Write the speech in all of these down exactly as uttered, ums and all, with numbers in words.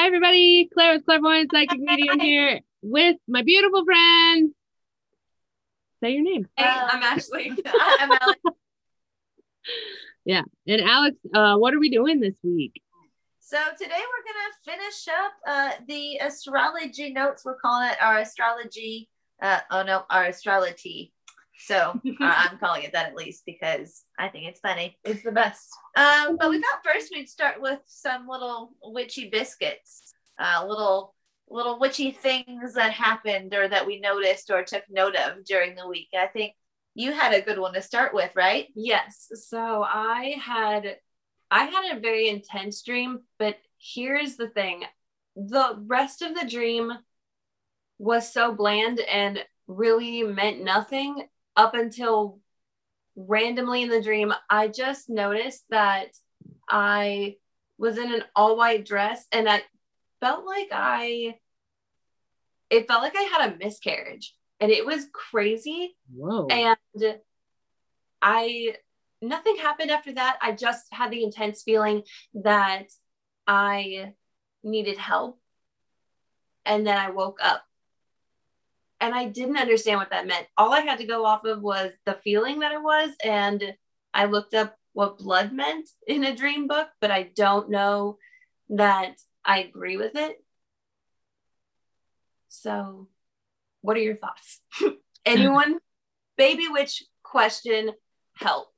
Hi, everybody. Claire with Clairvoyant Psychic Medium here with my beautiful friend. Say your name. Hey, I'm Ashley. I'm Alex. Yeah. And Alex, uh, what are we doing this week? So today we're going to finish up uh, the astrology notes. We're calling it our astrology. Uh, oh, no, our astrology. So uh, I'm calling it that at least because I think it's funny. It's the best. Um, but we thought first we'd start with some little witchy biscuits, uh, little little witchy things that happened or that we noticed or took note of during the week. I think you had a good one to start with, right? Yes. So I had I had a very intense dream, but here's the thing: the rest of the dream was so bland and really meant nothing. Up until randomly in the dream, I just noticed that I was in an all-white dress and I felt like I, it felt like I had a miscarriage and it was crazy. Whoa. And I, nothing happened after that. I just had the intense feeling that I needed help. And then I woke up. And I didn't understand what that meant. All I had to go off of was the feeling that it was. And I looked up what blood meant in a dream book, but I don't know that I agree with it. So what are your thoughts? Anyone? Baby witch question, help.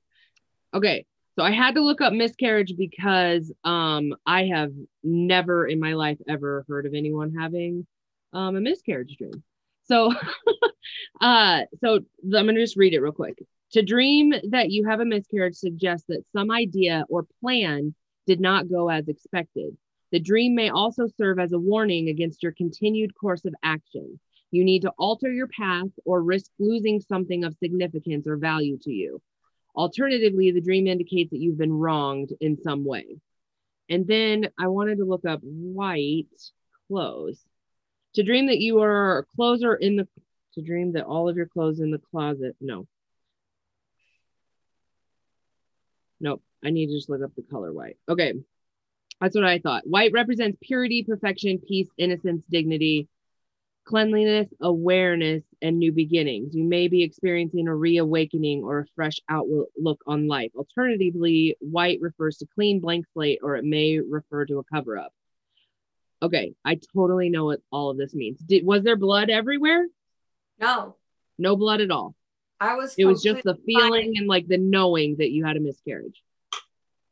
Okay. So I had to look up miscarriage because um, I have never in my life ever heard of anyone having um, a miscarriage dream. So, uh, so the, I'm going to just read it real quick. To dream that you have a miscarriage suggests that some idea or plan did not go as expected. The dream may also serve as a warning against your continued course of action. You need to alter your path or risk losing something of significance or value to you. Alternatively, the dream indicates that you've been wronged in some way. And then I wanted to look up white clothes. To dream that you are clothes are in the, to dream that all of your clothes in the closet. No. Nope. I need to just look up the color white. Okay. That's what I thought. White represents purity, perfection, peace, innocence, dignity, cleanliness, awareness, and new beginnings. You may be experiencing a reawakening or a fresh outlook on life. Alternatively, white refers to clean blank slate, or it may refer to a cover-up. Okay, I totally know what all of this means. Did, was there blood everywhere? No. No blood at all. I was It was just the feeling fine. And like the knowing that you had a miscarriage.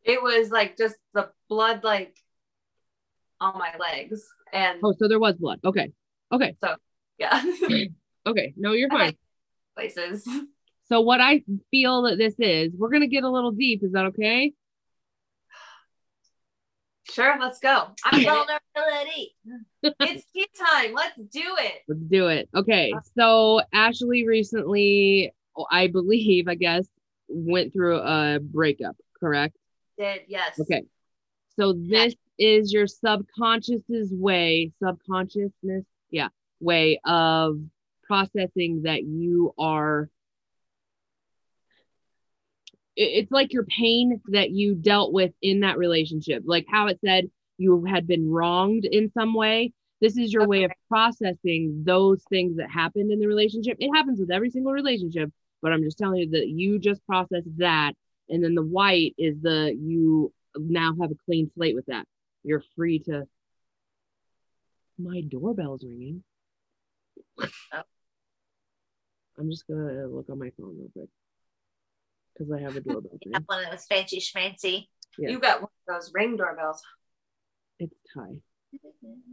It was like just the blood like on my legs. And oh, so there was blood. Okay. Okay. So, yeah. Okay. No, you're fine. Places. So what I feel that this is, we're going to get a little deep. Is that okay? Sure, let's go. I'm vulnerability. It's tea time. Let's do it. Let's do it. Okay. So Ashley recently, I believe, I guess, went through a breakup, correct? Did, yes. Okay. So this yeah. is your subconscious's way, subconsciousness, yeah, way of processing that you are, it's like your pain that you dealt with in that relationship, like how it said you had been wronged in some way. This is your okay. way of processing those things that happened in the relationship. It happens with every single relationship, but I'm just telling you that you just process that. And then the white is the, you now have a clean slate with that. You're free to, my doorbell's ringing. I'm just going to look on my phone real quick. Because I have a doorbell. That one that was fancy schmancy. Yeah. You got one of those ring doorbells. It's high.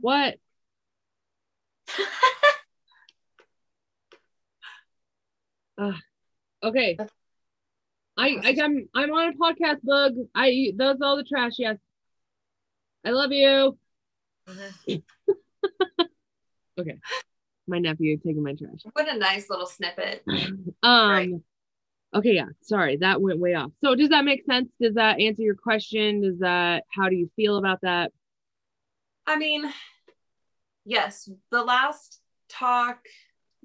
What? uh, okay. I, I I'm I'm on a podcast, bug. I that's all the trash. Yes. I love you. Okay. My nephew taking my trash. What a nice little snippet. um. Right. Okay, yeah, sorry, that went way off. So does that make sense? Does that answer your question? Does that, how do you feel about that? I mean, yes, the last talk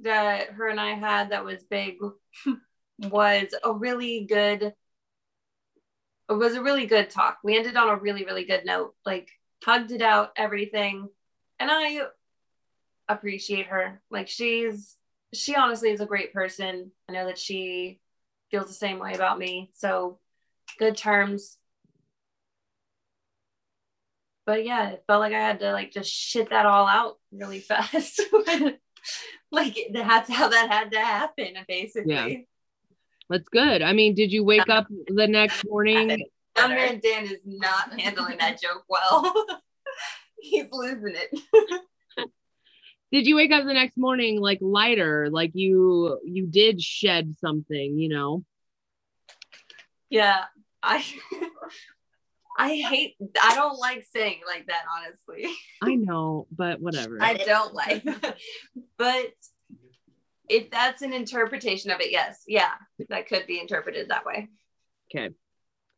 that her and I had that was big was a really good, it was a really good talk. We ended on a really, really good note. Like tugged it out, everything. And I appreciate her. Like, she's, she honestly is a great person. I know that she feels the same way about me. So good terms. But yeah, it felt like I had to like just shit that all out really fast. Like that's how that had to happen, basically. Yeah. That's good. I mean, did you wake up the next morning? My man Dan is not handling that joke well. He's losing it. Did you wake up the next morning like lighter? Like you, you did shed something, you know? Yeah, I. I hate, I don't like saying it like that, honestly. I know, but whatever. I don't like, but if that's an interpretation of it, yes. Yeah, that could be interpreted that way. Okay.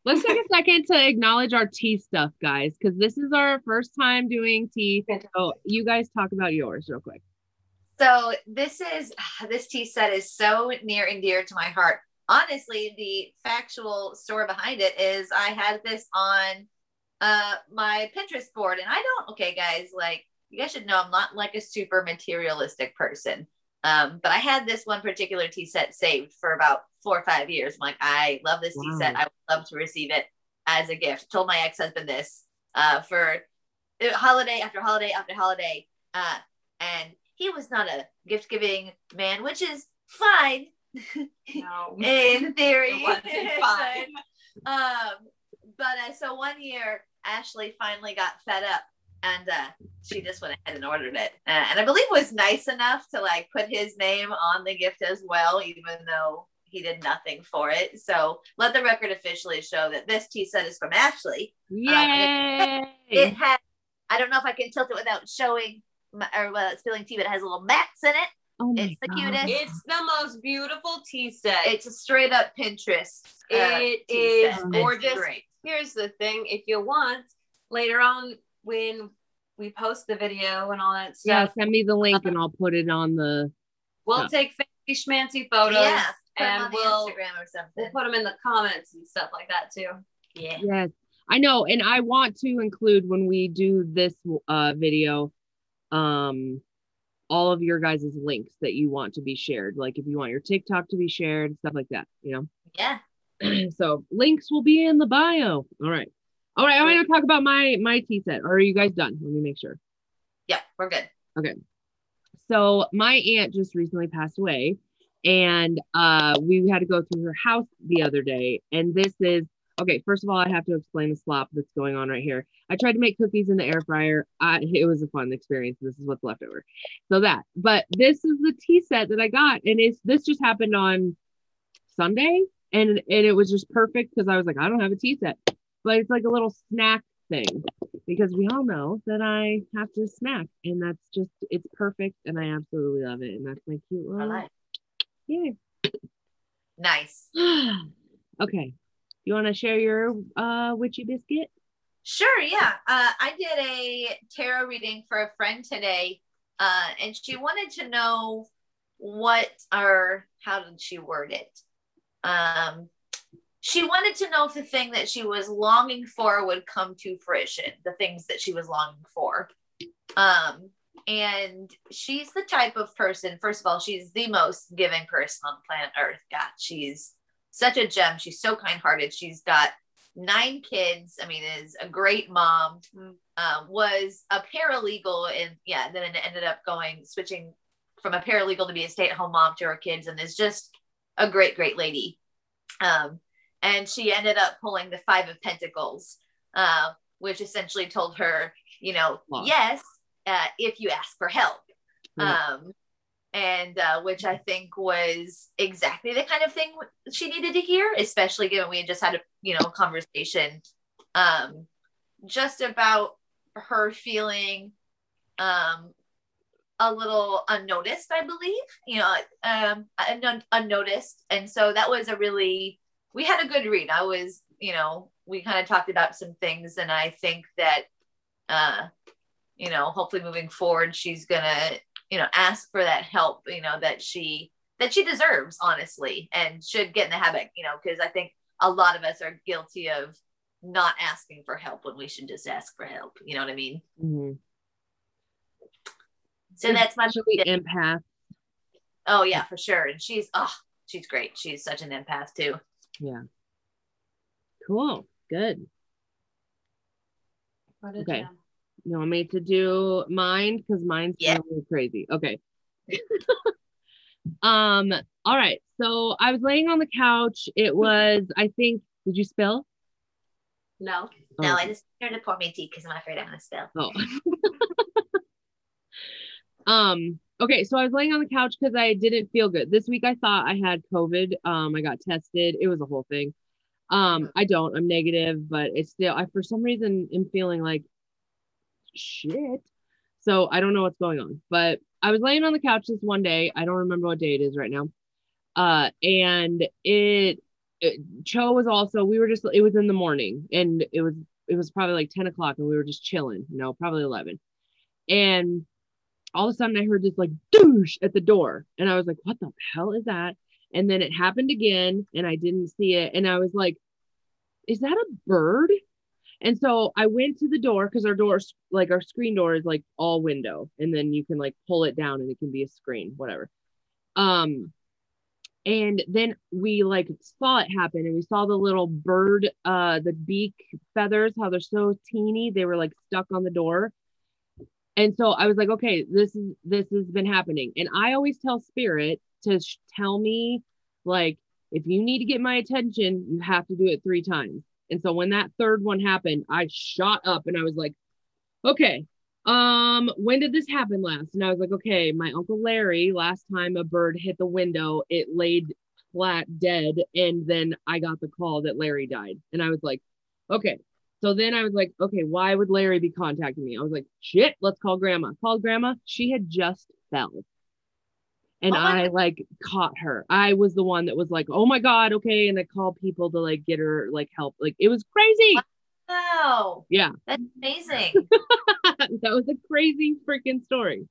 Let's take a second to acknowledge our tea stuff, guys, because this is our first time doing tea. So you guys talk about yours real quick. So this is, this tea set is so near and dear to my heart. Honestly, the factual story behind it is I had this on uh, my Pinterest board, and I don't, okay, guys, like you guys should know I'm not like a super materialistic person. Um, but I had this one particular tea set saved for about four or five years. I'm like, I love this wow. tea set. I would love to receive it as a gift. Told my ex-husband this uh, for holiday after holiday after holiday. Uh, and he was not a gift-giving man, which is fine. No. In theory, it wasn't fun. um, but uh, so one year, Ashley finally got fed up, and uh, she just went ahead and ordered it, uh, and I believe was nice enough to like put his name on the gift as well, even though he did nothing for it. So let the record officially show that this tea set is from Ashley. Yay! Um, it, it has. I don't know if I can tilt it without showing my, or without spilling tea, but it has little mats in it. Oh it's the God. cutest. It's the most beautiful tea set. It's a straight up Pinterest. Uh, it is set. Gorgeous. Here's the thing. If you want, later on when we post the video and all that stuff. Yeah, send me the link uh, and I'll put it on the. We'll stuff. take fancy schmancy photos yeah, and we'll, Instagram or something. We'll put them in the comments and stuff like that too. Yeah. Yes, I know. And I want to include when we do this uh, video, um, all of your guys' links that you want to be shared. Like if you want your TikTok to be shared, stuff like that, you know? Yeah. So links will be in the bio. All right. All right. I want to talk about my, my tea set. Are you guys done? Let me make sure. Yeah, we're good. Okay. So my aunt just recently passed away, and uh, we had to go through her house the other day. And this is, okay. First of all, I have to explain the slop that's going on right here. I tried to make cookies in the air fryer. I, it was a fun experience. This is what's left over. So that, but this is the tea set that I got. And it's, this just happened on Sunday, and, and it was just perfect. Cause I was like, I don't have a tea set, but it's like a little snack thing because we all know that I have to snack, and that's just, it's perfect. And I absolutely love it. And that's my cute little life. Yeah. Nice. Okay. You want to share your uh, witchy biscuit? Sure, yeah. Uh, I did a tarot reading for a friend today, uh, and she wanted to know what, or how did she word it? Um, she wanted to know if the thing that she was longing for would come to fruition, the things that she was longing for. Um, and she's the type of person, first of all, she's the most giving person on planet Earth. God, she's such a gem. She's so kind-hearted. She's got nine kids. I mean, is a great mom, mm. um, was a paralegal. And yeah, then it ended up going, switching from a paralegal to be a stay-at-home mom to her kids. And is just a great, great lady. Um, and she ended up pulling the Five of Pentacles, uh, which essentially told her, you know, wow. yes, uh, if you ask for help. Mm. Um, And uh, which I think was exactly the kind of thing she needed to hear, especially given we had just had a you know conversation um, just about her feeling um, a little unnoticed, I believe, you know, um, un- unnoticed. And so that was a really, we had a good read. I was, you know, we kind of talked about some things, and I think that, uh, you know, hopefully moving forward, she's going to, you know, ask for that help, you know, that she, that she deserves, honestly, and should get in the habit, you know, because I think a lot of us are guilty of not asking for help when we should just ask for help. You know what I mean? Mm-hmm. So it's that's my empath. Oh yeah, for sure. And she's, oh, she's great. She's such an empath too. Yeah. Cool. Good. What okay. Jam. You want me to do mine? Cause mine's yeah. really crazy. Okay. um, all right. So I was laying on the couch. It was, I think, did you spill? No, no. Oh. I just started to pour my tea cause I'm afraid I'm going to spill. Oh. um, Okay, so I was laying on the couch because I didn't feel good. This week I thought I had COVID. Um, I got tested. It was a whole thing. Um, I don't. I'm negative, but it's still, I for some reason am feeling like shit. So I don't know what's going on. But I was laying on the couch this one day. I don't remember what day it is right now. Uh, and it, it Cho was also, we were just, it was in the morning and it was, it was probably like ten o'clock and we were just chilling, you know, probably eleven. And all of a sudden I heard this like douche at the door and I was like, what the hell is that? And then it happened again and I didn't see it. And I was like, is that a bird? And so I went to the door because our door, like our screen door is like all window and then you can like pull it down and it can be a screen, whatever. Um, and then we like saw it happen and we saw the little bird, uh, the beak feathers, how they're so teeny. They were like stuck on the door. And so I was like, okay, this is, this has been happening. And I always tell spirit to sh- tell me like, if you need to get my attention, you have to do it three times. And so when that third one happened, I shot up and I was like, okay, um, when did this happen last? And I was like, okay, my uncle Larry, last time a bird hit the window, it laid flat dead. And then I got the call that Larry died. And I was like, okay. So then I was like, okay, why would Larry be contacting me? I was like, shit, let's call grandma. Called grandma. She had just fell. And oh I God. like caught her. I was the one that was like, oh my God. Okay. And I called people to like get her like help. Like it was crazy. Wow. Yeah. That's amazing. That was a crazy freaking story.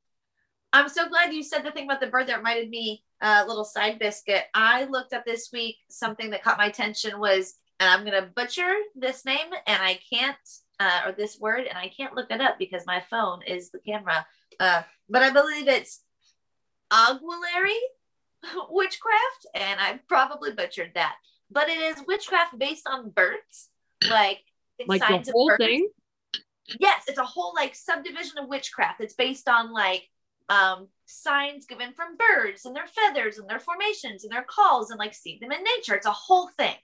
I'm so glad you said the thing about the bird that reminded me a uh, little side biscuit. I looked up this week, something that caught my attention was, and I'm going to butcher this name and I can't, uh, or this word, and I can't look it up because my phone is the camera. Uh, but I believe it's aguilary witchcraft. And I've probably butchered that, but it is witchcraft based on birds. Like, like the whole of birds. Thing? Yes. It's a whole like subdivision of witchcraft. It's based on like, um, signs given from birds and their feathers and their formations and their calls and like seeing them in nature. It's a whole thing.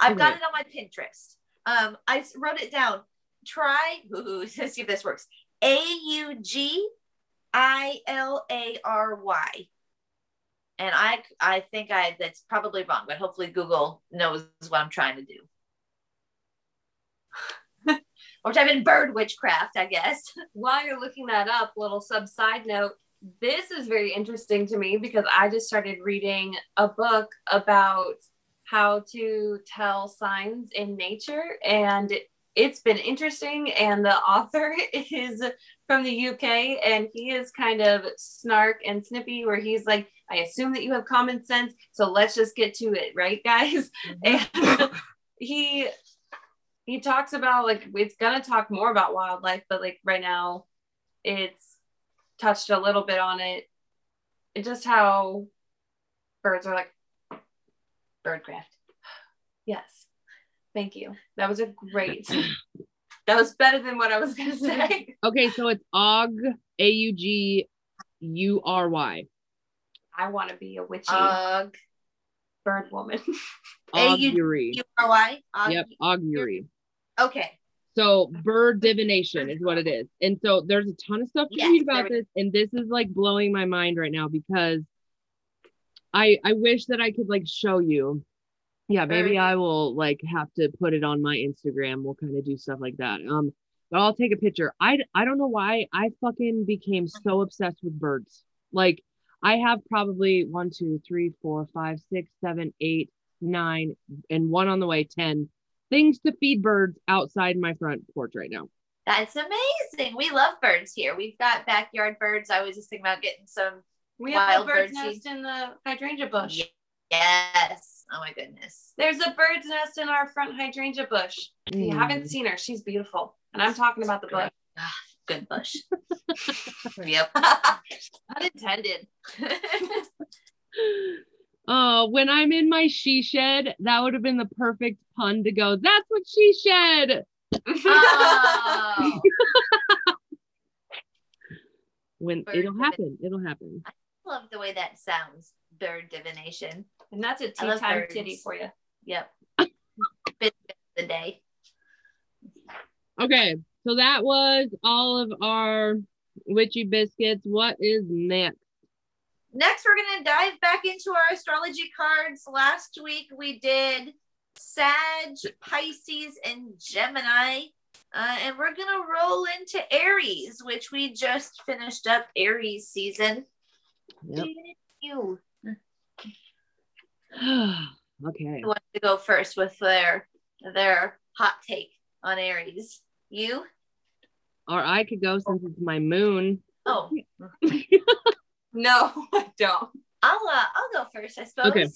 I've got it on my Pinterest. Um, I wrote it down. Try, ooh, let's see if this works. A U G I L A R Y. And I I think I that's probably wrong, but hopefully Google knows what I'm trying to do. Or type in bird witchcraft, I guess. While you're looking that up, little sub side note, this is very interesting to me because I just started reading a book about how to tell signs in nature. And it, it's been interesting. And the author is from the U K and he is kind of snark and snippy where he's like, I assume that you have common sense. So let's just get to it. Right, guys? Mm-hmm. And he, he talks about like, it's gonna talk more about wildlife, but like right now it's touched a little bit on it. It just how birds are like, birdcraft. Yes. Thank you. That was a great, that was better than what I was going to say. Okay. So it's aug, A U G U R Y. I want to be a witchy aug bird woman. Augury. A U G U R Y. Aug- yep. Augury. Okay. So bird divination is what it is. And so there's a ton of stuff to yes, read about this. And this is like blowing my mind right now because I, I wish that I could like show you. Yeah, maybe I will like have to put it on my Instagram. We'll kind of do stuff like that. Um, but I'll take a picture. I, I don't know why I fucking became so obsessed with birds. Like I have probably one, two, three, four, five, six, seven, eight, nine, and one on the way, ten things to feed birds outside my front porch right now. That's amazing. We love birds here. We've got backyard birds. I was just thinking about getting some. We have a bird's nest in the hydrangea bush. Yes. goodness. Oh my goodness. There's a bird's nest in our front hydrangea bush. If you mm. haven't seen her, she's beautiful. And I'm talking about the bush. Ah, good bush. Yep. Unintended. Oh, when I'm in my she shed, that would have been the perfect pun to go, that's what she shed. Oh. When bird it'll divin- happen, it'll happen. I love the way that sounds, bird divination. And that's a tea time birds. Titty for you. Yep. Bit of the day. Okay, so that was all of our witchy biscuits. What is next? Next, we're going to dive back into our astrology cards. Last week, we did Sag, Pisces, and Gemini. Uh, and we're going to roll into Aries, which we just finished up Aries season. Yep. You. Okay. Who wants to go first with their, their hot take on Aries? You? Or I could go since it's my moon. Oh. No, I don't. I'll uh, I'll go first, I suppose. Okay,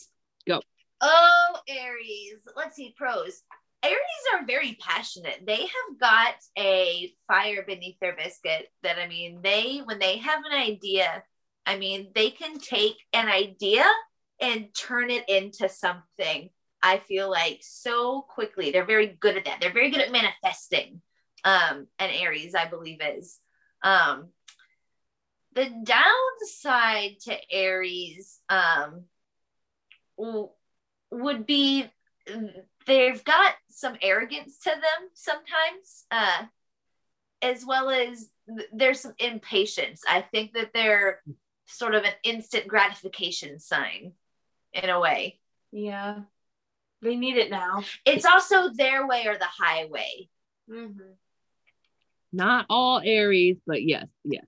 go. Oh, Aries. Let's see, pros. Aries are very passionate. They have got a fire beneath their biscuit that, I mean, they, when they have an idea, I mean, they can take an idea and turn it into something, I feel like, so quickly. They're very good at that. They're very good at manifesting. Um, and Aries, I believe, is. Um, The downside to Aries um, w- would be they've got some arrogance to them sometimes, uh, as well as th- there's some impatience. I think that they're sort of an instant gratification sign in a way. Yeah, they need it now. It's also their way or the highway. Mm-hmm. Not all Aries, but yes, yes.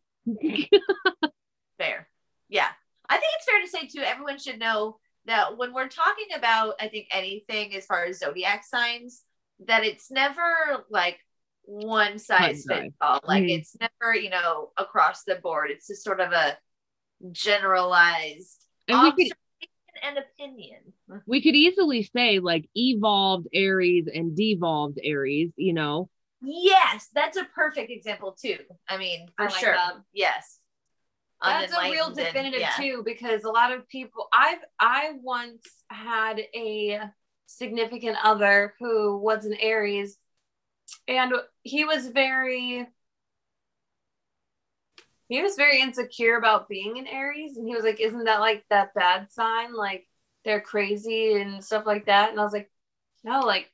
Fair. Yeah. I think it's fair to say too, everyone should know that when we're talking about, I think, anything as far as zodiac signs, that it's never like one size fits all. Like mm-hmm. It's never, you know, across the board. It's just sort of a generalized and observation could, and opinion. We could easily say like evolved Aries and devolved Aries, you know. Yes, that's a perfect example too. I mean, for I like sure. Them. Yes, that's a real definitive yeah. too, because a lot of people. I've I once had a significant other who was an Aries, and he was very he was very insecure about being an Aries, and he was like, "Isn't that like that bad sign? Like they're crazy and stuff like that." And I was like, "No, like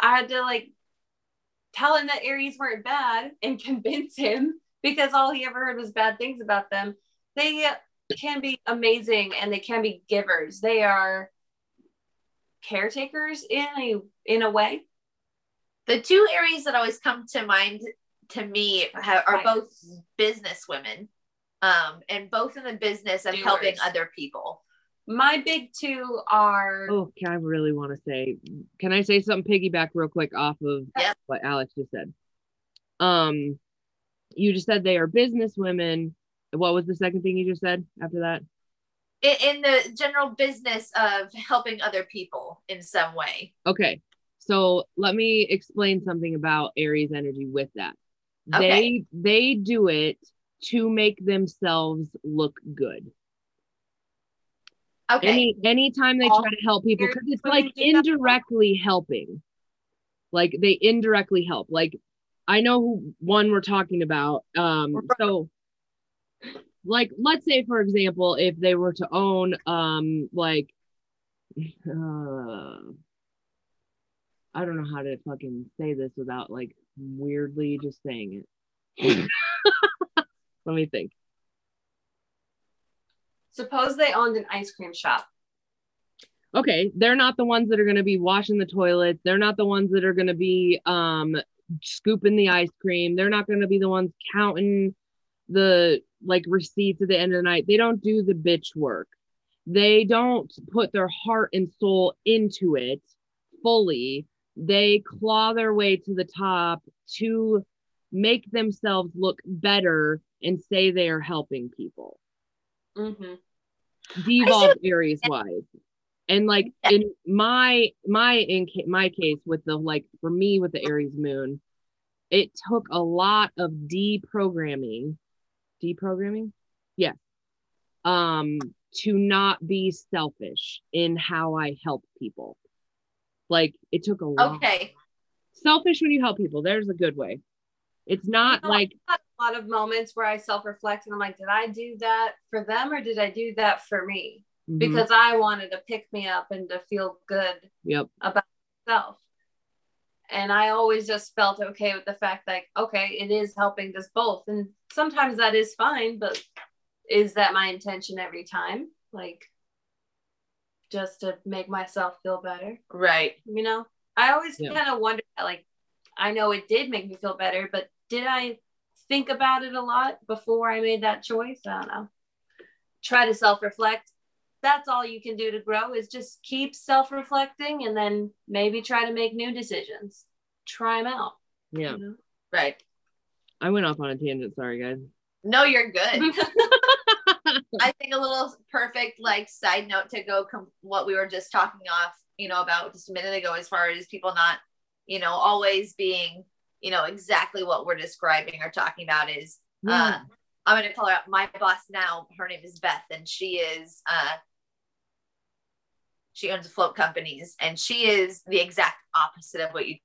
I had to like." Tell him that Aries weren't bad and convince him because all he ever heard was bad things about them. They can be amazing and they can be givers. They are caretakers in a, in a way. The two Aries that always come to mind to me have, are both business women um, and both in the business of Doers. Helping other people. My big two are. Oh, I really want to say. Can I say something piggyback real quick off of yep. what Alex just said? Um, you just said they are business women. What was the second thing you just said after that? In, in the general business of helping other people in some way. Okay, so let me explain something about Aries energy with that. Okay. They they do it to make themselves look good. Okay. Any anytime they try to help people, because it's like indirectly helping, like they indirectly help. Like I know who one we're talking about. Um, so like let's say for example, if they were to own um like uh, I don't know how to fucking say this without like weirdly just saying it. Let me think. Suppose they owned an ice cream shop. Okay, they're not the ones that are going to be washing the toilets. They're not the ones that are going to be um, scooping the ice cream. They're not going to be the ones counting the like receipts at the end of the night. They don't do the bitch work. They don't put their heart and soul into it fully. They claw their way to the top to make themselves look better and say they are helping people. Mm-hmm. Devolved Aries wise, And like yeah. in my, my, in ca- my case with the, like for me with the Aries moon, it took a lot of deprogramming, deprogramming. Yeah. Um, to not be selfish in how I help people. Like it took a lot. Okay. Selfish when you help people. There's a good way. It's not you know, like a lot of moments where I self-reflect and I'm like, did I do that for them or did I do that for me? Mm-hmm. Because I wanted to pick me up and to feel good yep. about myself. And I always just felt okay with the fact that, okay, it is helping us both. And sometimes that is fine, but is that my intention every time? Like just to make myself feel better. Right. You know, I always yeah. kind of wonder, like, I know it did make me feel better, but did I think about it a lot before I made that choice? I don't know. Try to self-reflect. That's all you can do to grow is just keep self-reflecting and then maybe try to make new decisions. Try them out. Yeah. You know? Right. I went off on a tangent. Sorry, guys. No, you're good. I think a little perfect, like side note to go com- what we were just talking off, you know, about just a minute ago, as far as people not, you know, always being, you know, exactly what we're describing or talking about is, yeah. uh, I'm going to call her out. My boss now, her name is Beth, and she is, uh, she owns float companies, and she is the exact opposite of what you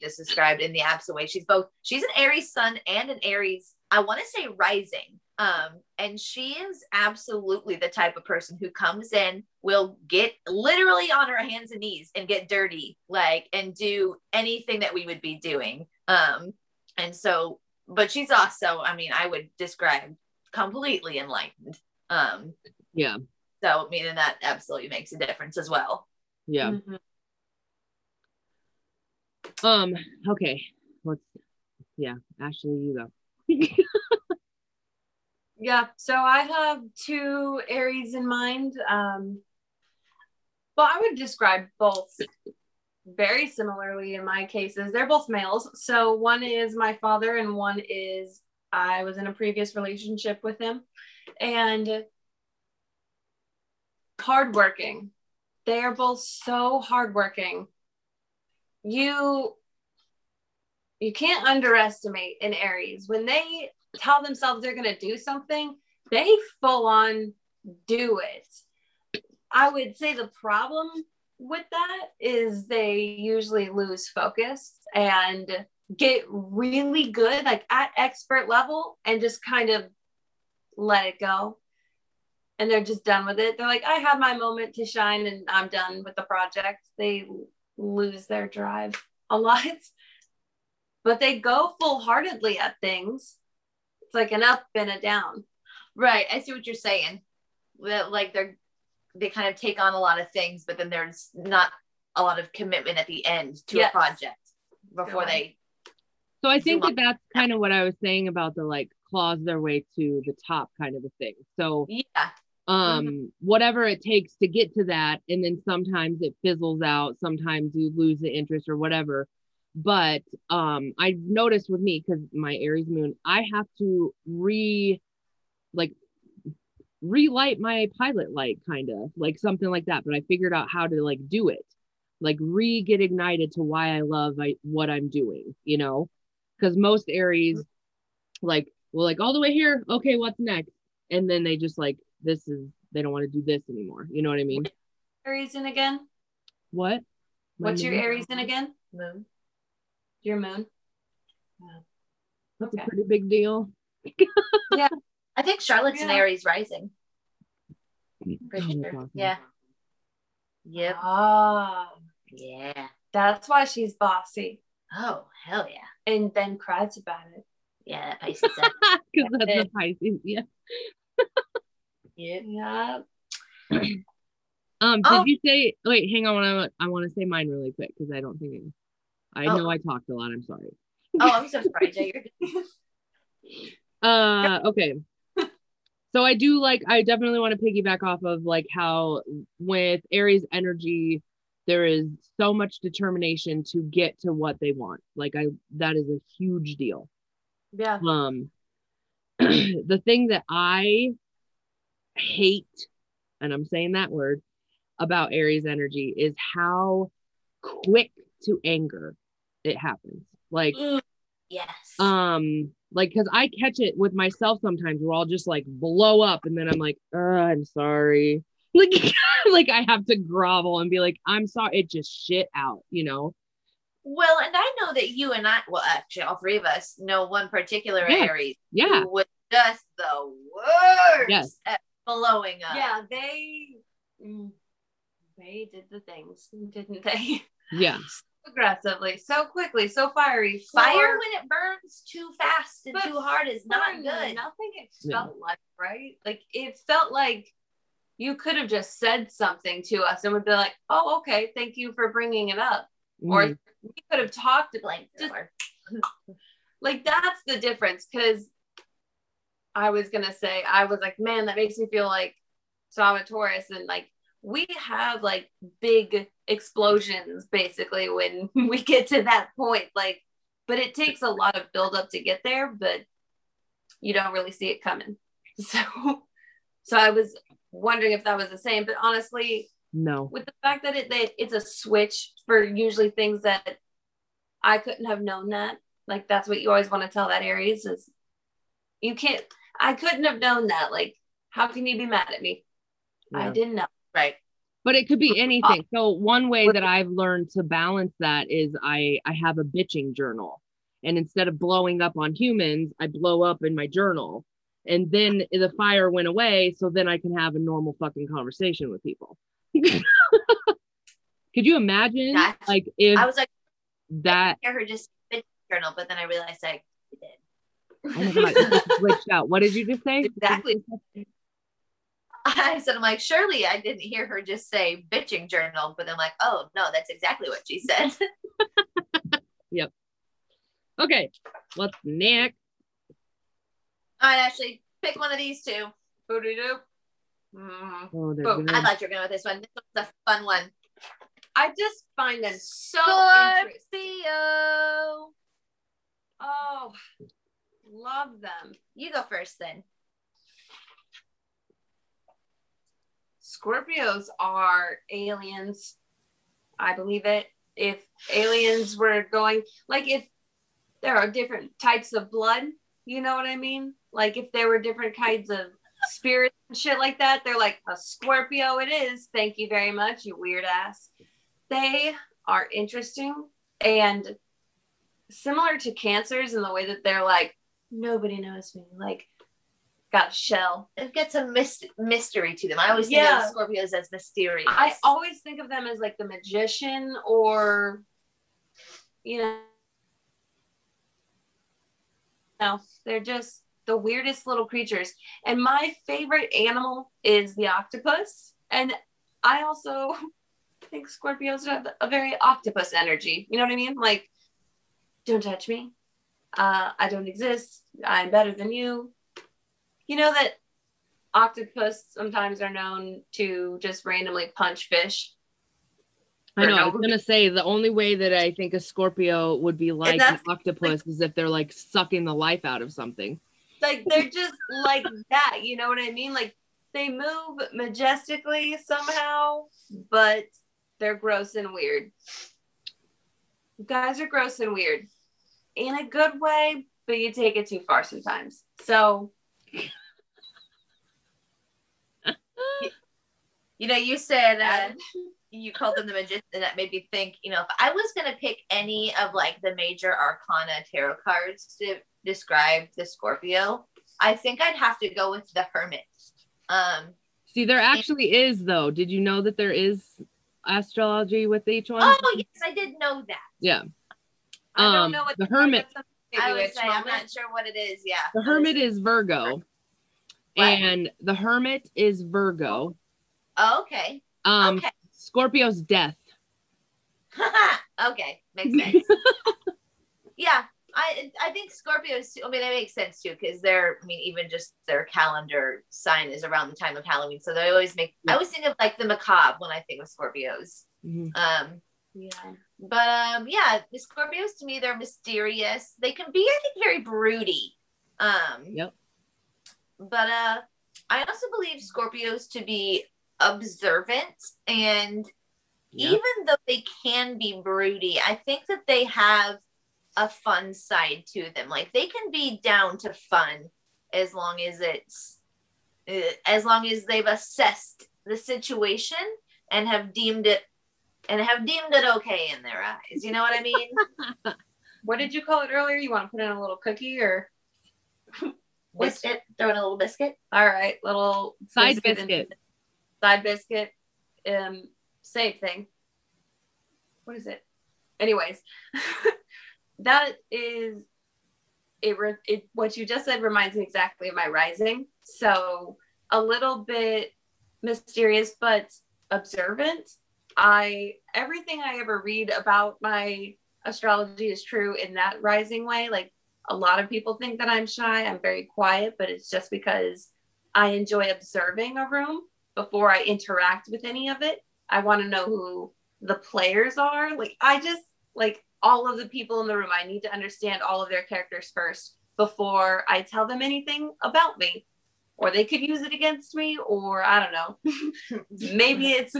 just described in the absolute way. She's both, she's an Aries sun and an Aries, I want to say rising. Um, and she is absolutely the type of person who comes in, will get literally on her hands and knees and get dirty, like, and do anything that we would be doing. Um, and so, but she's also, I mean, I would describe completely enlightened. Um, yeah. So, I mean, and that absolutely makes a difference as well. Yeah. Mm-hmm. Um. Okay. Let's. Yeah, Ashley, you go. Yeah. So I have two Aries in mind. Um. Well, I would describe both very similarly in my cases. They're both males. So one is my father, and one is I was in a previous relationship with him, and. Hardworking. They are both so hardworking. You, you can't underestimate an Aries. When they tell themselves they're going to do something, they full on do it. I would say the problem with that is they usually lose focus and get really good, like at expert level, and just kind of let it go. And they're just done with it. They're like, I had my moment to shine and I'm done with the project. They lose their drive a lot, but they go full-heartedly at things. It's like an up and a down. Right. I see what you're saying. That like they're, they kind of take on a lot of things, but then there's not a lot of commitment at the end to yes. a project before they. So I think that that's kind of what I was saying about the like claws their way to the top kind of a thing. So yeah. um mm-hmm. whatever it takes to get to that, and then sometimes it fizzles out, sometimes you lose the interest or whatever, but um I noticed with me, because my Aries moon, I have to re like relight my pilot light, kind of like something like that, but I figured out how to like do it, like re get ignited to why I love I, what I'm doing, you know, because most Aries mm-hmm. like well like all the way here, okay, what's next, and then they just like this is, they don't want to do this anymore. You know what I mean? Aries in again? What? My What's moon? Your Aries in again? Moon. Your moon? Oh. That's okay. A pretty big deal. Yeah. I think Charlotte's yeah. an Aries rising. Pretty oh, sure. Awesome. Yeah. Yep. Oh. Yeah. That's why she's bossy. Oh, hell yeah. And then cries about it. Yeah, that Pisces. Because that's the Pisces, yeah. Yeah. Um. Did oh. you say? Wait, hang on. I I want to say mine really quick because I don't think it, I oh. know I talked a lot. I'm sorry. Oh, I'm so sorry, Jay. uh. Okay. So I do like. I definitely want to piggyback off of like how with Aries energy, there is so much determination to get to what they want. Like I, that is a huge deal. Yeah. Um. The thing that I hate and I'm saying that word, about Aries energy is how quick to anger it happens. Like, yes. Um, like, cause I catch it with myself sometimes where I'll just like blow up and then I'm like, oh, I'm sorry. Like, like I have to grovel and be like, I'm sorry. It just shit out, you know? Well, and I know that you and I, well, actually all three of us know one particular yeah. Aries. Yeah. Who was just the worst yes. at blowing up. Yeah. They, they did the things, didn't they? Yeah. Aggressively, so quickly, so fiery. Fire, fire when it burns too fast and too hard is not good. Nothing it felt yeah. like, right? Like it felt like you could have just said something to us and we'd be like, oh, okay, thank you for bringing it up. Mm-hmm. Or we could have talked like, just, like that's the difference. Cause I was going to say, I was like, man, that makes me feel like Sagittarius, and like, we have like big explosions basically when we get to that point, like, but it takes a lot of buildup to get there, but you don't really see it coming. So, so I was wondering if that was the same, but honestly, no, with the fact that it, that it's a switch for usually things that I couldn't have known that, like, that's what you always want to tell that Aries is you can't, I couldn't have known that. Like, how can you be mad at me? Yeah. I didn't know. Right. But it could be anything. So one way that I've learned to balance that is I, I have a bitching journal, and instead of blowing up on humans, I blow up in my journal, and then the fire went away. So then I can have a normal fucking conversation with people. Could you imagine? That's, like if I was like that I hear her just bitching journal, but then I realized I did. Oh my God, you just glitched out. What did you just say? Exactly. I said, I'm like, surely I didn't hear her just say bitching journal, but I'm like, oh no, that's exactly what she said. Yep. Okay. What's next? All right, Ashley, pick one of these two. Boo-doo-doo. Mm. Oh, Boom. I thought you were going with this one. This one's a fun one. I just find them so interesting. Oh, love them. You go first then. Scorpios are aliens. I believe it. If aliens were going, like if there are different types of blood, you know what I mean? Like if there were different kinds of spirits and shit like that, they're like, a Scorpio it is. Thank you very much, you weird ass. They are interesting and similar to Cancers in the way that they're like, nobody knows me. Like, got shell. They've got some myst- mystery to them. I always think yeah. of Scorpios as mysterious. I always think of them as like the magician, or, you know, no, they're just the weirdest little creatures. And my favorite animal is the octopus. And I also think Scorpios have a very octopus energy. You know what I mean? Like, don't touch me. Uh, I don't exist. I'm better than you. You know that octopus sometimes are known to just randomly punch fish. I know. No. I was gonna say the only way that I think a Scorpio would be like an octopus like, is if they're like sucking the life out of something. Like they're just like that. You know what I mean? Like they move majestically somehow, but they're gross and weird. You guys are gross and weird in a good way, but you take it too far sometimes. So. You know, you said uh, you called them the magician, and that made me think, you know, if I was going to pick any of like the major arcana tarot cards to describe the Scorpio, I think I'd have to go with the Hermit. Um, See, there actually and- is, though. Did you know that there is astrology with each one? Oh, yes, I did know that. Yeah. I um, don't know what the, the Hermit. I would say, I'm not sure what it is. Yeah. The Hermit is Virgo. What? And the Hermit is Virgo. Oh, okay. Um, okay. Scorpio's death. Okay. Makes sense. Yeah. I I think Scorpio's, I mean, that makes sense too, because they're, I mean, even just their calendar sign is around the time of Halloween. So they always make, yeah. I always think of like the macabre when I think of Scorpios. Mm-hmm. Um, yeah. But um, yeah, the Scorpios to me, they're mysterious. They can be, I think, very broody. Um, yep. But uh, I also believe Scorpios to be observant, and yeah. even though they can be broody, I think that they have a fun side to them. Like, they can be down to fun as long as it's, as long as they've assessed the situation and have deemed it and have deemed it okay in their eyes. You know what I mean? What did you call it earlier? You want to put in a little cookie or biscuit? Throw in a little biscuit. All right, little side biscuit. biscuit. Side biscuit. Um, same thing. What is it? Anyways, that is it, re- it. What you just said reminds me exactly of my rising. So a little bit mysterious, but observant. I everything I ever read about my astrology is true in that rising way. Like, a lot of people think that I'm shy. I'm very quiet, but it's just because I enjoy observing a room before I interact with any of it. I want to know who the players are. Like, I just like all of the people in the room. I need to understand all of their characters first before I tell them anything about me, or they could use it against me, or I don't know. maybe it's,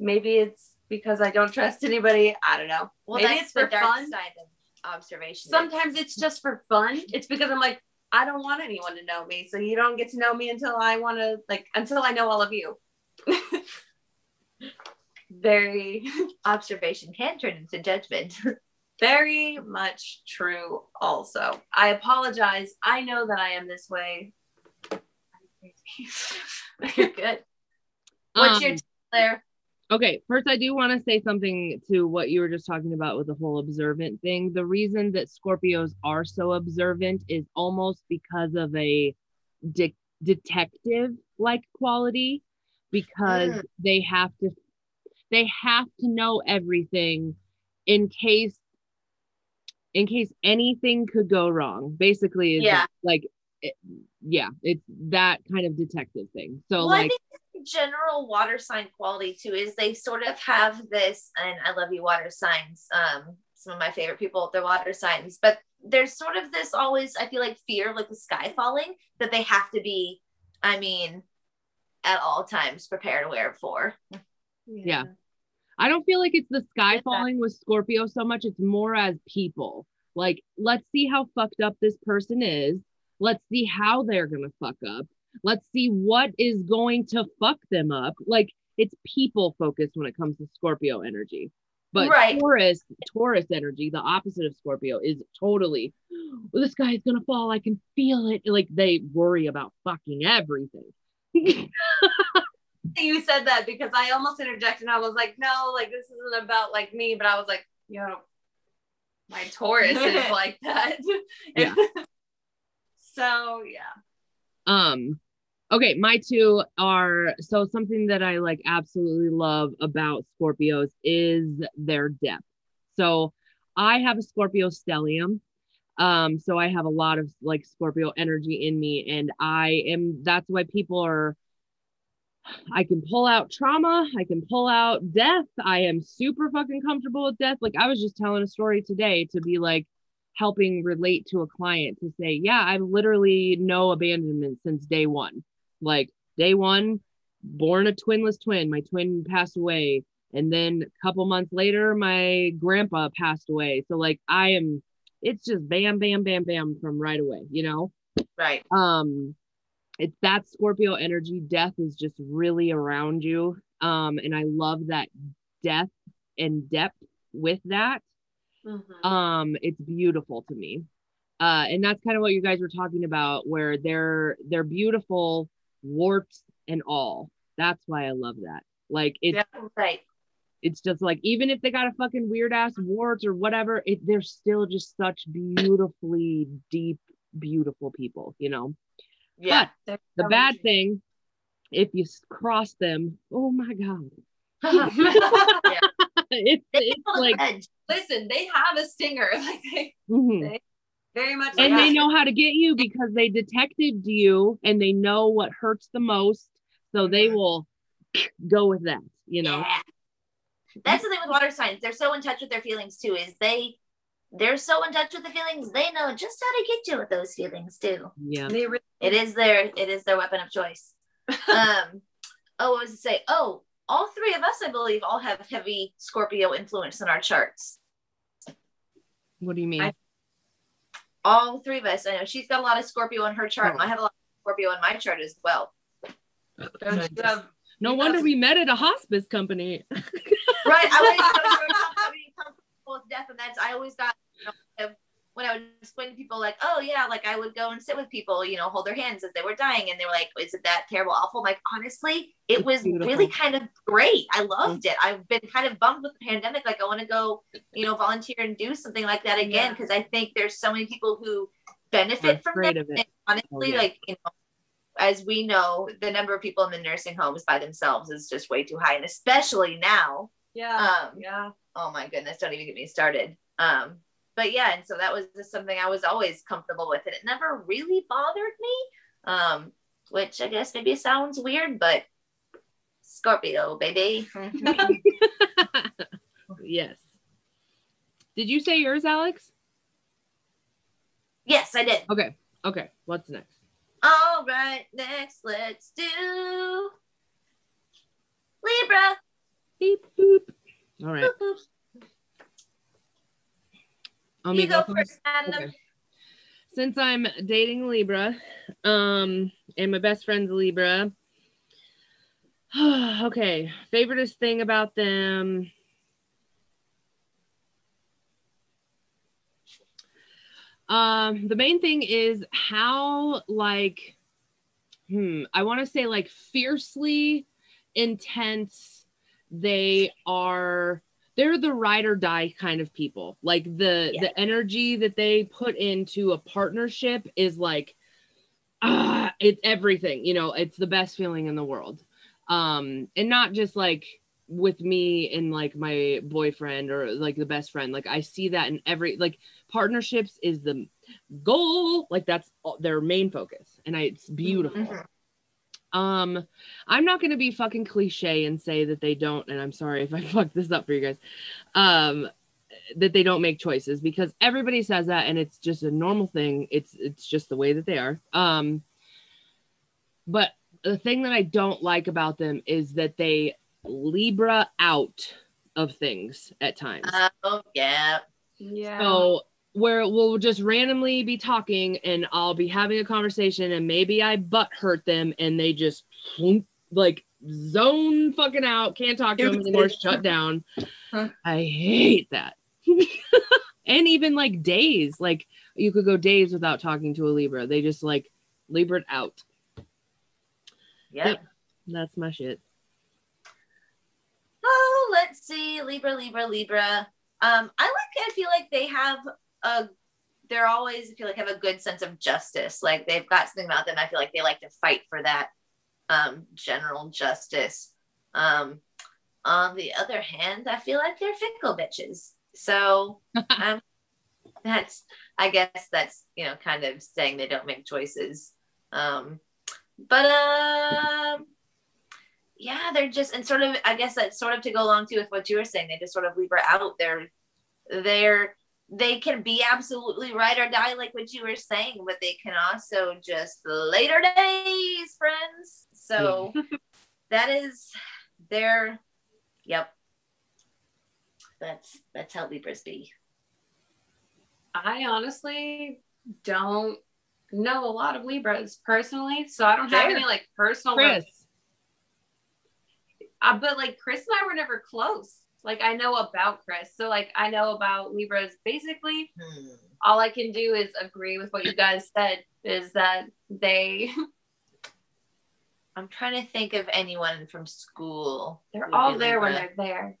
maybe it's because I don't trust anybody. I don't know. Well, maybe that's it's for the dark fun. Side of observation. Sometimes it's just for fun. It's because I'm like, I don't want anyone to know me, so you don't get to know me until I want to, like, until I know all of you. Very observation can turn into judgment. Very much true. Also, I apologize. I know that I am this way. You're good. What's um, your t- there? Okay, first I do want to say something to what you were just talking about with the whole observant thing. The reason that Scorpios are so observant is almost because of a de- detective-like quality, because mm. they have to they have to know everything in case in case anything could go wrong. Basically, it's yeah. like it, yeah, it's that kind of detective thing. So well, like. General water sign quality too is they sort of have this, and I love you water signs, um some of my favorite people, they're water signs, but there's sort of this always, I feel like, fear, like the sky falling, that they have to be, I mean, at all times prepared, aware for. Yeah, yeah. I don't feel like it's the sky yeah. falling with Scorpio so much. It's more as people, like, let's see how fucked up this person is, let's see how they're gonna fuck up, let's see what is going to fuck them up. Like, it's people focused when it comes to Scorpio energy. But right. Taurus, Taurus energy, the opposite of Scorpio, is totally, well, this guy is going to fall. I can feel it. Like, they worry about fucking everything. You said that because I almost interjected. I was like, no, like, this isn't about, like, me. But I was like, you know, my Taurus is like that. Yeah. So, yeah. Um, okay, my two are, so something that I like absolutely love about Scorpios is their depth. So I have a Scorpio stellium. Um, so I have a lot of like Scorpio energy in me, and I am, that's why people are, I can pull out trauma. I can pull out death. I am super fucking comfortable with death. Like, I was just telling a story today to be like, helping relate to a client to say, yeah, I've literally no abandonment since day one. Like, day one, born a twinless twin, my twin passed away. And then a couple months later, my grandpa passed away. So like, I am, it's just bam, bam, bam, bam from right away, you know? Right. Um, it's that Scorpio energy. Death is just really around you. Um, and I love that death and depth with that. Mm-hmm. Um, it's beautiful to me. Uh, and that's kind of what you guys were talking about, where they're, they're beautiful, warts and all. That's why I love that. Like, it's, yeah, right. It's just like, even if they got a fucking weird ass warts or whatever, it, they're still just such beautifully deep, beautiful people, you know? Yeah. But the so bad true. thing, if you cross them, oh my God. yeah. It's, it's like, listen, they have a stinger, like they, mm-hmm. they very much, and like they know how to get you because they detected you and they know what hurts the most, so they will go with that, you know. Yeah. That's the thing with water signs, they're so in touch with their feelings too, is they they're so in touch with the feelings, they know just how to get you with those feelings too. Yeah, they really- it is their it is their weapon of choice. um oh, I was to say, oh, all three of us, I believe, all have heavy Scorpio influence in our charts. What do you mean? I, all three of us. I know she's got a lot of Scorpio in her chart, oh. and I have a lot of Scorpio in my chart as well. Oh, nice. you have, no you wonder know, we met at a hospice company. Right. I always comfortable with death, and that's I always got. You know, when I would explain to people, like, oh yeah, like I would go and sit with people, you know, hold their hands as they were dying, and they were like, "Isn't that terrible, awful?" Like, honestly, it was Beautiful. really kind of great. I loved it. I've been kind of bummed with the pandemic. Like, I want to go, you know, volunteer and do something like that again because yeah. I think there's so many people who benefit We're from that. It. And honestly, oh, yeah. like, you know, as we know, the number of people in the nursing homes by themselves is just way too high, and especially now. Yeah. Um, yeah. Oh my goodness! Don't even get me started. Um, But yeah, and so that was just something I was always comfortable with, and it never really bothered me, um, which I guess maybe sounds weird, but Scorpio, baby. Yes. Did you say yours, Alex? Yes, I did. Okay. Okay. What's next? All right. Next, let's do Libra. Beep, boop. All right. Boop, boop. I'll you go first, Adam. Okay. Since I'm dating Libra, um, and my best friend's Libra, okay, favoriteest thing about them, um, the main thing is how, like, hmm, I want to say, like, fiercely intense they are. They're the ride or die kind of people. Like the, yeah. the energy that they put into a partnership is like, ah, it's everything, you know, it's the best feeling in the world. Um, and not just like with me and like my boyfriend or like the best friend. Like I see that in every, like partnerships is the goal. Like that's all, their main focus. And I, it's beautiful. Mm-hmm. Um, I'm not going to be fucking cliche and say that they don't, and I'm sorry if I fucked this up for you guys, um, that they don't make choices, because everybody says that and it's just a normal thing. It's, it's just the way that they are. Um, but the thing that I don't like about them is that they Libra out of things at times. Oh, yeah. Yeah. So where we'll just randomly be talking and I'll be having a conversation and maybe I butt hurt them and they just like zone fucking out. Can't talk to them anymore. Shut down. Huh? I hate that. And even like days, like you could go days without talking to a Libra. They just like Libra out. Yeah. Yep. That's my shit. Oh, let's see. Libra, Libra, Libra. Um, I like, I feel like they have Uh, they're always, I feel like, have a good sense of justice. Like they've got something about them. I feel like they like to fight for that um, general justice. Um, on the other hand, I feel like they're fickle bitches. So um, that's, I guess that's, you know, kind of saying they don't make choices. Um, but um, yeah, they're just, and sort of, I guess that's sort of to go along too with what you were saying. They just sort of Libra out. They're, they're, they can be absolutely ride or die, like what you were saying, but they can also just later days, friends. So that is their, yep. That's, that's how Libras be. I honestly don't know a lot of Libras personally, so I don't have there. any like personal. Chris. Uh, but like Chris and I were never close. Like I know about Chris. So like I know about Libras. Basically, hmm. all I can do is agree with what you guys said is that they I'm trying to think of anyone from school. They're all there Libra. when they're there.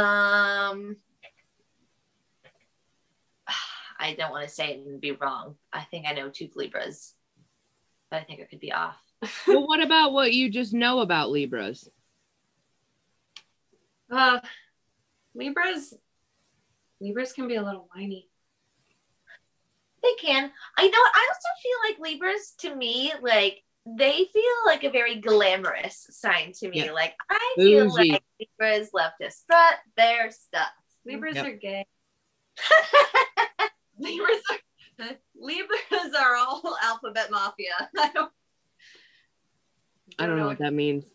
Um I don't want to say it and be wrong. I think I know two Libras, but I think it could be off. Well, what about what you just know about Libras? Uh, Libras, Libras can be a little whiny. They can. I know. I also feel like Libras to me, like they feel like a very glamorous sign to me. Yeah. Like I feel Bougie. like Libras love to strut their stuff. Libras yep. are gay. Libras are Libras are all alphabet mafia. I don't. I don't know what that means.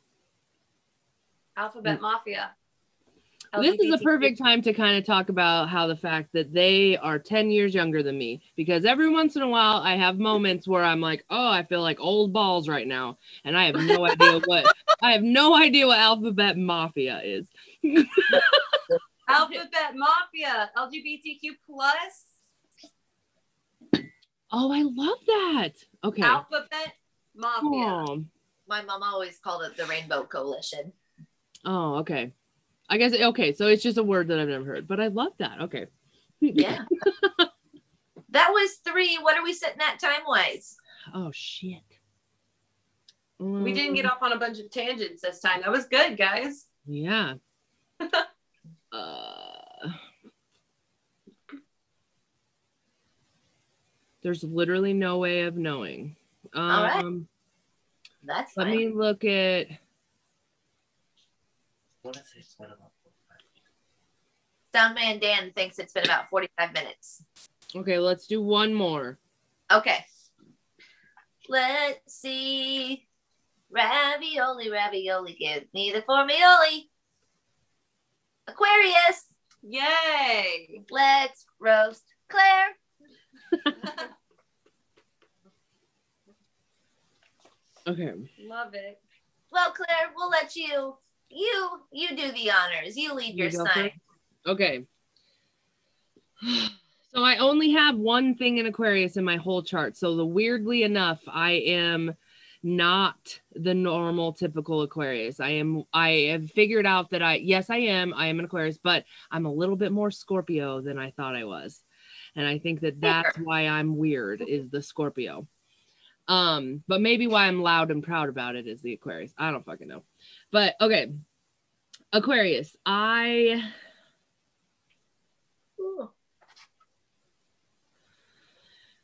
Alphabet Mafia. L G B T Q. This is a perfect time to kind of talk about how the fact that they are ten years younger than me, because every once in a while I have moments where I'm like, oh, I feel like old balls right now. And I have no idea what, I have no idea what Alphabet Mafia is. Alphabet Mafia, L G B T Q plus. Oh, I love that. Okay. Alphabet Mafia. Oh. My mom always called it the Rainbow Coalition. Oh, okay. I guess, okay, so it's just a word that I've never heard, but I love that. Okay. Yeah. That was three. What are we sitting at time-wise? Oh, shit. Um, we didn't get off on a bunch of tangents this time. That was good, guys. Yeah. uh, there's literally no way of knowing. Um, All right. That's fine. Let me look at... Soundman Dan thinks it's been about forty-five minutes. Okay, let's do one more. Okay. Let's see. Ravioli, ravioli, give me the formioli. Aquarius. Yay. Let's roast Claire. Okay. Love it. Well, Claire, we'll let you... You you do the honors. You lead your sign. Okay. So I only have one thing in Aquarius in my whole chart. So the weirdly enough, I am not the normal typical Aquarius. I am I have figured out that I yes, I am. I am an Aquarius, but I'm a little bit more Scorpio than I thought I was. And I think that that's sure. why I'm weird is the Scorpio. Um, but maybe why I'm loud and proud about it is the Aquarius. I don't fucking know. But okay, Aquarius, I, Ooh.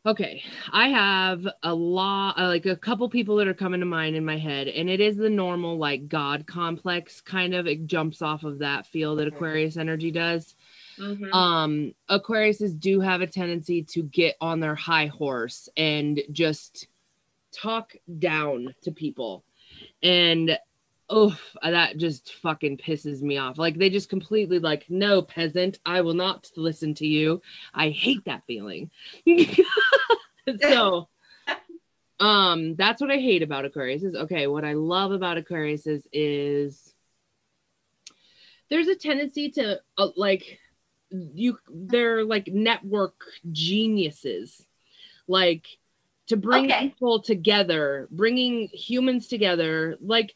okay, I have a lot, like a couple people that are coming to mind in my head, and it is the normal like God complex kind of, it jumps off of that feel that Aquarius energy does. Mm-hmm. Um, Aquariuses do have a tendency to get on their high horse and just talk down to people. And oh, that just fucking pisses me off. Like they just completely like, no peasant, I will not listen to you. I hate that feeling. So, um, that's what I hate about Aquarius is, okay, what I love about Aquarius is, is there's a tendency to uh, like you, they're like network geniuses, like to bring okay. people together, bringing humans together, like,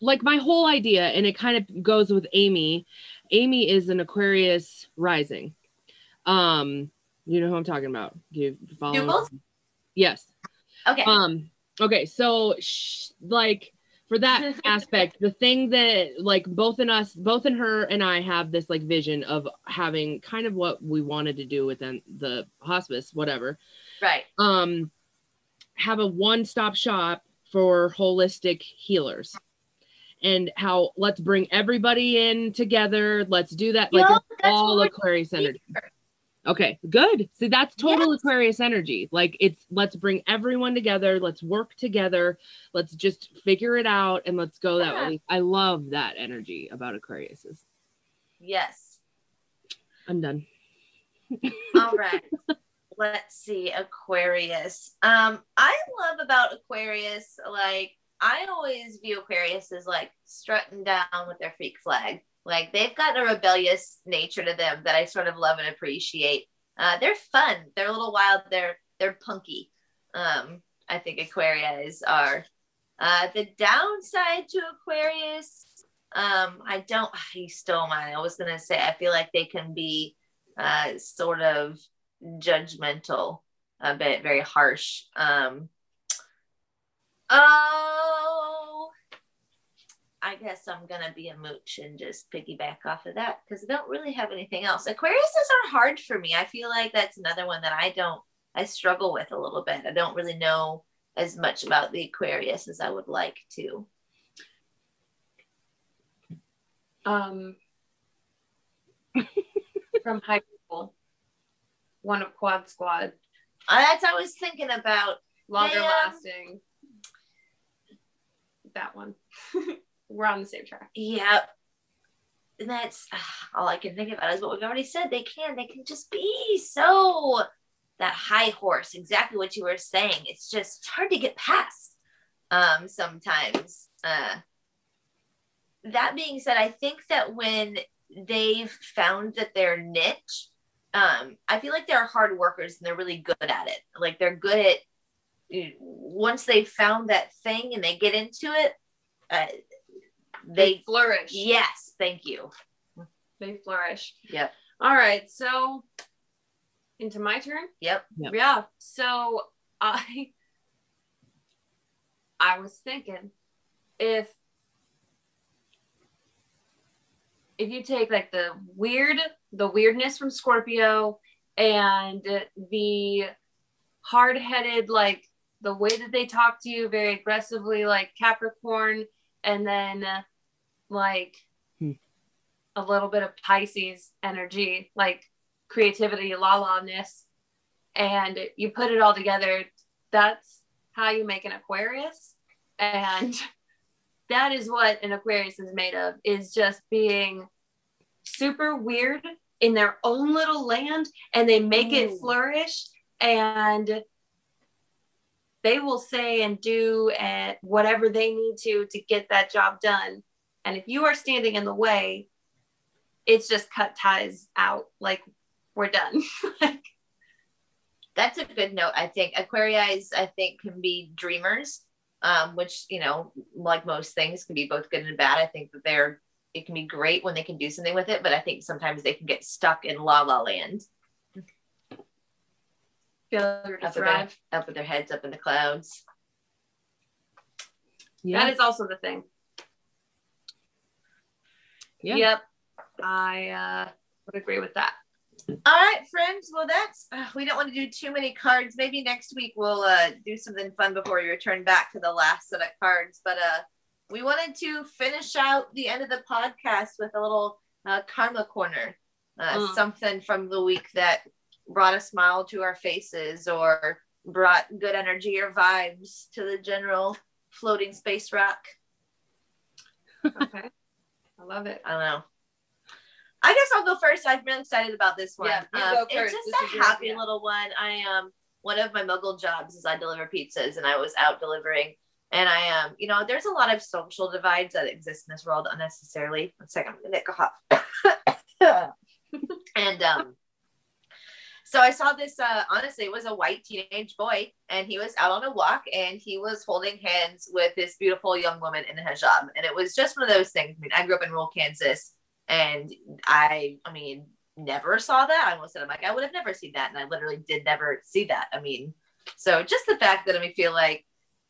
Like my whole idea, and it kind of goes with Amy. Amy is an Aquarius rising. Um, you know who I'm talking about. Do you follow? Yes. Okay. Um, okay. So sh like for that aspect, the thing that like both in us, both in her and I have this like vision of having kind of what we wanted to do within the hospice, whatever. Right. Um, have a one-stop shop for holistic healers. And how let's bring everybody in together. Let's do that. Like no, it's all Aquarius energy. Okay, good. So that's total yes. Aquarius energy. Like it's, let's bring everyone together. Let's work together. Let's just figure it out and let's go yeah. that way. I love that energy about Aquariuses. Yes. I'm done. All right. Let's see. Aquarius. Um, I love about Aquarius, like, I always view Aquarius as like strutting down with their freak flag. Like they've got a rebellious nature to them that I sort of love and appreciate. Uh, they're fun. They're a little wild. They're, they're punky. Um, I think Aquarius are. Uh, the downside to Aquarius, um, I don't, he stole mine. I was going to say, I feel like they can be uh, sort of judgmental, a bit very harsh. Um, Oh, I guess I'm going to be a mooch and just piggyback off of that because I don't really have anything else. Aquariuses are hard for me. I feel like that's another one that I don't, I struggle with a little bit. I don't really know as much about the Aquarius as I would like to. Um, from high school, one of Quad Squad. That's what I was thinking about. Longer they, um, lasting. That one We're on the same track. Yeah. And that's uh, all I can think about is what we've already said. They can. They can just be so that high horse. Exactly what you were saying. It's just hard to get past um, sometimes. Uh, that being said, I think that when they've found that their niche, um, I feel like they're hard workers and they're really good at it. Like they're good at, once they found that thing and they get into it, uh, they, they flourish. Yes. Thank you. They flourish. Yep. All right. So into my turn. Yep. Yep. Yeah. So I, I was thinking if, if you take like the weird, the weirdness from Scorpio and the hard-headed, like the way that they talk to you very aggressively, like Capricorn, and then uh, like hmm. a little bit of Pisces energy, like creativity, la-la-ness, and you put it all together, that's how you make an Aquarius. And that is what an Aquarius is made of, is just being super weird in their own little land, and they make Ooh. It flourish, and they will say and do and whatever they need to to get that job done. And if you are standing in the way, it's just cut ties out. Like, we're done. Like, that's a good note, I think. Aquarii, I think, can be dreamers, um, which, you know, like most things, can be both good and bad. I think that they're, it can be great when they can do something with it, but I think sometimes they can get stuck in la la land. Up with, their, up with their heads up in the clouds. Yeah. That is also the thing. Yeah. Yep. I uh, would agree with that. All right, friends. Well, that's, uh, we don't want to do too many cards. Maybe next week we'll uh, do something fun before we return back to the last set of cards. But uh, we wanted to finish out the end of the podcast with a little uh, karma corner, uh, mm. something from the week that brought a smile to our faces or brought good energy or vibes to the general floating space rock. Okay. I love it. I don't know. I guess I'll go first. I'm really excited about this one. Yeah, you um, go first. It's just this a is happy your, yeah. little one. I um one of my muggle jobs is I deliver pizzas, and I was out delivering, and I um you know, there's a lot of social divides that exist in this world unnecessarily. One second, I'm gonna make a hop. and um So I saw this, uh, honestly, it was a white teenage boy, and he was out on a walk, and he was holding hands with this beautiful young woman in a hijab. And it was just one of those things. I mean, I grew up in rural Kansas, and I, I mean, never saw that. I almost said, I'm like, I would have never seen that. And I literally did never see that. I mean, so just the fact that I mean, feel like,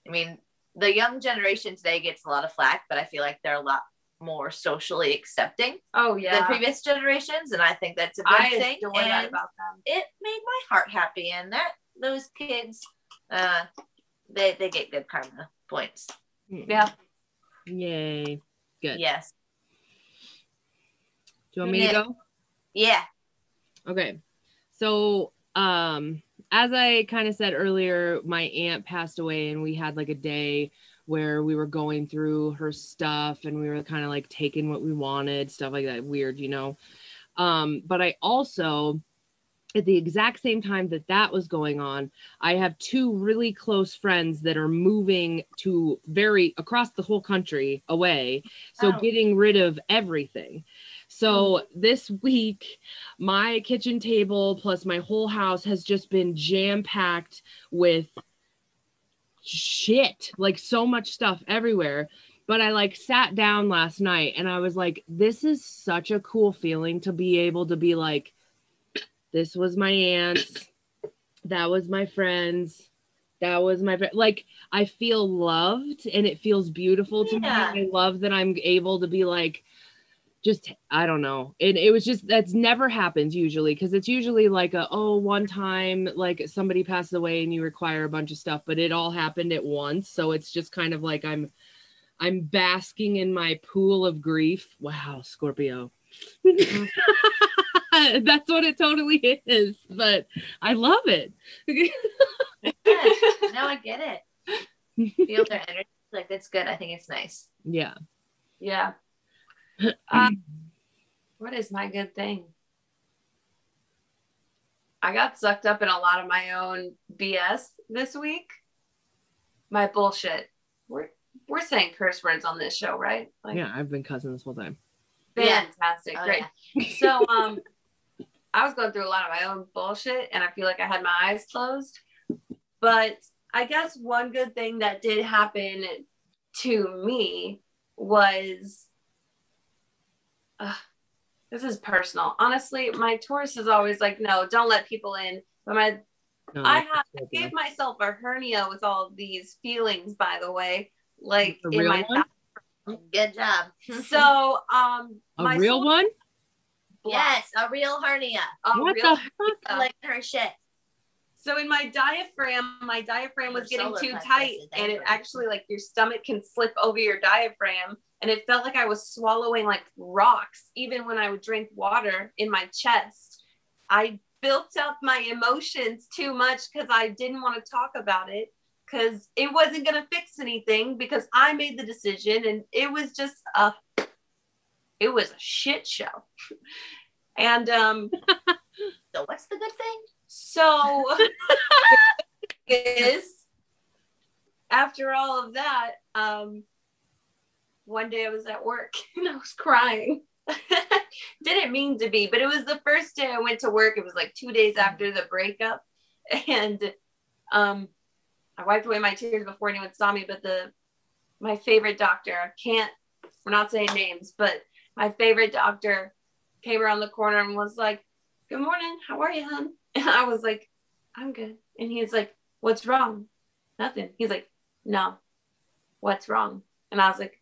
I mean, the young generation today gets a lot of flack, but I feel like they're a lot more socially accepting oh yeah than previous generations, and I think that's a good I thing and that about them. It made my heart happy, and that those kids uh they they get good karma points. Mm. Yeah. Yay. Good. Yes. Do you want me yeah. to go? Yeah. Okay. So um as I kind of said earlier, my aunt passed away, and we had like a day where we were going through her stuff, and we were kind of like taking what we wanted, stuff like that, weird, you know. Um, but I also, at the exact same time that that was going on, I have two really close friends that are moving to very across the whole country away. So oh. getting rid of everything. So this week, my kitchen table plus my whole house has just been jam-packed with shit, like so much stuff everywhere. But I like sat down last night, and I was like, this is such a cool feeling to be able to be like, this was my aunt's, that was my friend's, that was my fr-. Like, I feel loved, and it feels beautiful to yeah. me. I love that I'm able to be like, just, I don't know. And it was just, that's never happens usually. Cause it's usually like a, oh, one time, like somebody passes away and you require a bunch of stuff, but it all happened at once. So it's just kind of like, I'm, I'm basking in my pool of grief. Wow. Scorpio. That's what it totally is, but I love it. Yes. No, I get it. Feel their energy. Like, that's good. I think it's nice. Yeah. Yeah. Um, what is my good thing? I got sucked up in a lot of my own B S this week. My bullshit. We're we're saying curse words on this show, right? Like, yeah, I've been cussing this whole time. Fantastic, yeah. Great. Oh, yeah. So um, I was going through a lot of my own bullshit, and I feel like I had my eyes closed. But I guess one good thing that did happen to me was, uh, this is personal. Honestly, my Taurus is always like, no, don't let people in. But my, no, I have I gave myself a hernia with all these feelings, by the way, like a in my one? Good job. So, um, a my real one? Yes, a real hernia. A what real the fuck? Like her shit. So in my diaphragm, my diaphragm was getting too tight, and it actually, like, your stomach can slip over your diaphragm, and it felt like I was swallowing like rocks. Even when I would drink water in my chest, I built up my emotions too much because I didn't want to talk about it because it wasn't going to fix anything because I made the decision, and it was just a, it was a shit show. And, um, so what's the good thing? So is after all of that, um, one day I was at work and I was crying. Didn't mean to be, but it was the first day I went to work. It was like two days after the breakup, and um, I wiped away my tears before anyone saw me. But the my favorite doctor, I can't, we're not saying names, but my favorite doctor came around the corner and was like, "Good morning, how are you, hon?" And I was like, "I'm good." And he's like, "What's wrong?" "Nothing." He's like, "No, what's wrong?" And I was like,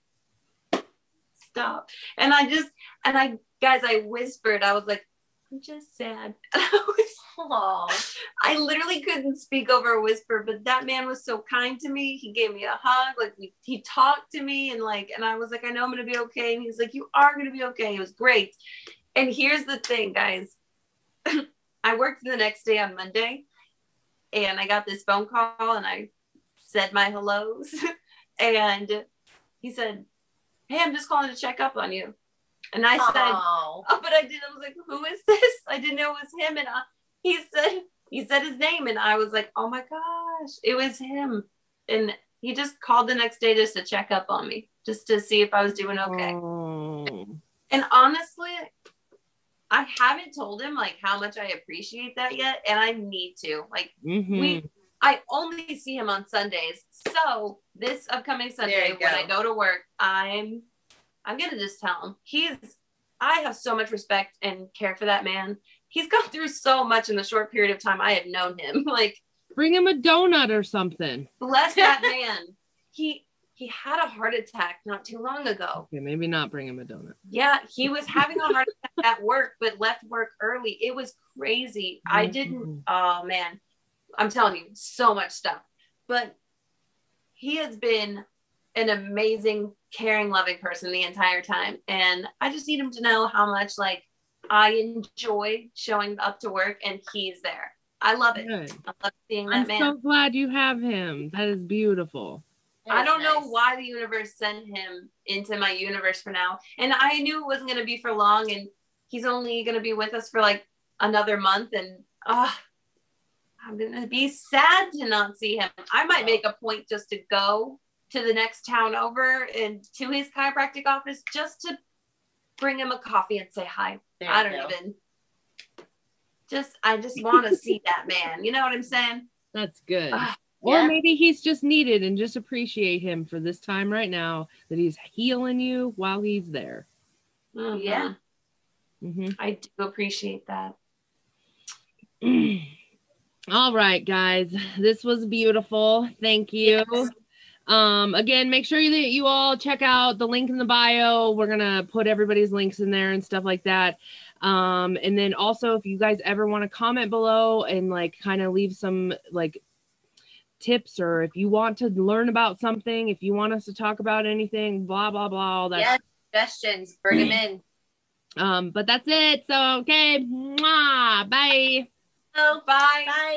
"Stop." And I just, and I, guys, I whispered, I was like, "I'm just sad." And I was, aw. I literally couldn't speak over a whisper, but that man was so kind to me. He gave me a hug. Like, we, he talked to me, and like, and I was like, "I know I'm going to be okay." And he's like, "You are going to be okay." It was great. And here's the thing, guys. I worked the next day on Monday, and I got this phone call, and I said my hellos, and he said, "Hey, I'm just calling to check up on you." And I Aww. said, oh, but I didn't, I was like, "Who is this?" I didn't know it was him. And I, he said, he said his name, and I was like, oh my gosh, it was him. And he just called the next day just to check up on me, just to see if I was doing okay. Oh. And honestly, I haven't told him like how much I appreciate that yet. And I need to, like, mm-hmm. we, I only see him on Sundays. So this upcoming Sunday, when I go to work, I'm, I'm going to just tell him. He's, I have so much respect and care for that man. He's gone through so much in the short period of time I have known him. Like, bring him a donut or something. Bless that man. He, he had a heart attack not too long ago. Okay, maybe not bring him a donut. Yeah, he was having a heart attack at work, but left work early. It was crazy. Mm-hmm. I didn't, oh man, I'm telling you, so much stuff. But he has been an amazing, caring, loving person the entire time. And I just need him to know how much, like, I enjoy showing up to work, and he's there. I love it. Good. I love seeing that I'm man. I'm so glad you have him. That is beautiful. I don't nice. know why the universe sent him into my universe for now. And I knew it wasn't going to be for long, and he's only going to be with us for like another month. And oh, I'm going to be sad to not see him. I might make a point just to go to the next town over and to his chiropractic office just to bring him a coffee and say hi. There I don't even just, I just want to see that man. You know what I'm saying? That's good. Uh, Or yeah. maybe he's just needed, and just appreciate him for this time right now that he's healing you while he's there. Oh, yeah. Mm-hmm. I do appreciate that. All right, guys. This was beautiful. Thank you. Yes. Um, again, make sure that you all check out the link in the bio. We're going to put everybody's links in there and stuff like that. Um, and then also, if you guys ever want to comment below and like kind of leave some like tips, or if you want to learn about something, if you want us to talk about anything, blah blah blah, all that. Yes, suggestions, bring them in. Um, but that's it. So okay, mwah, bye. Oh, bye. Bye.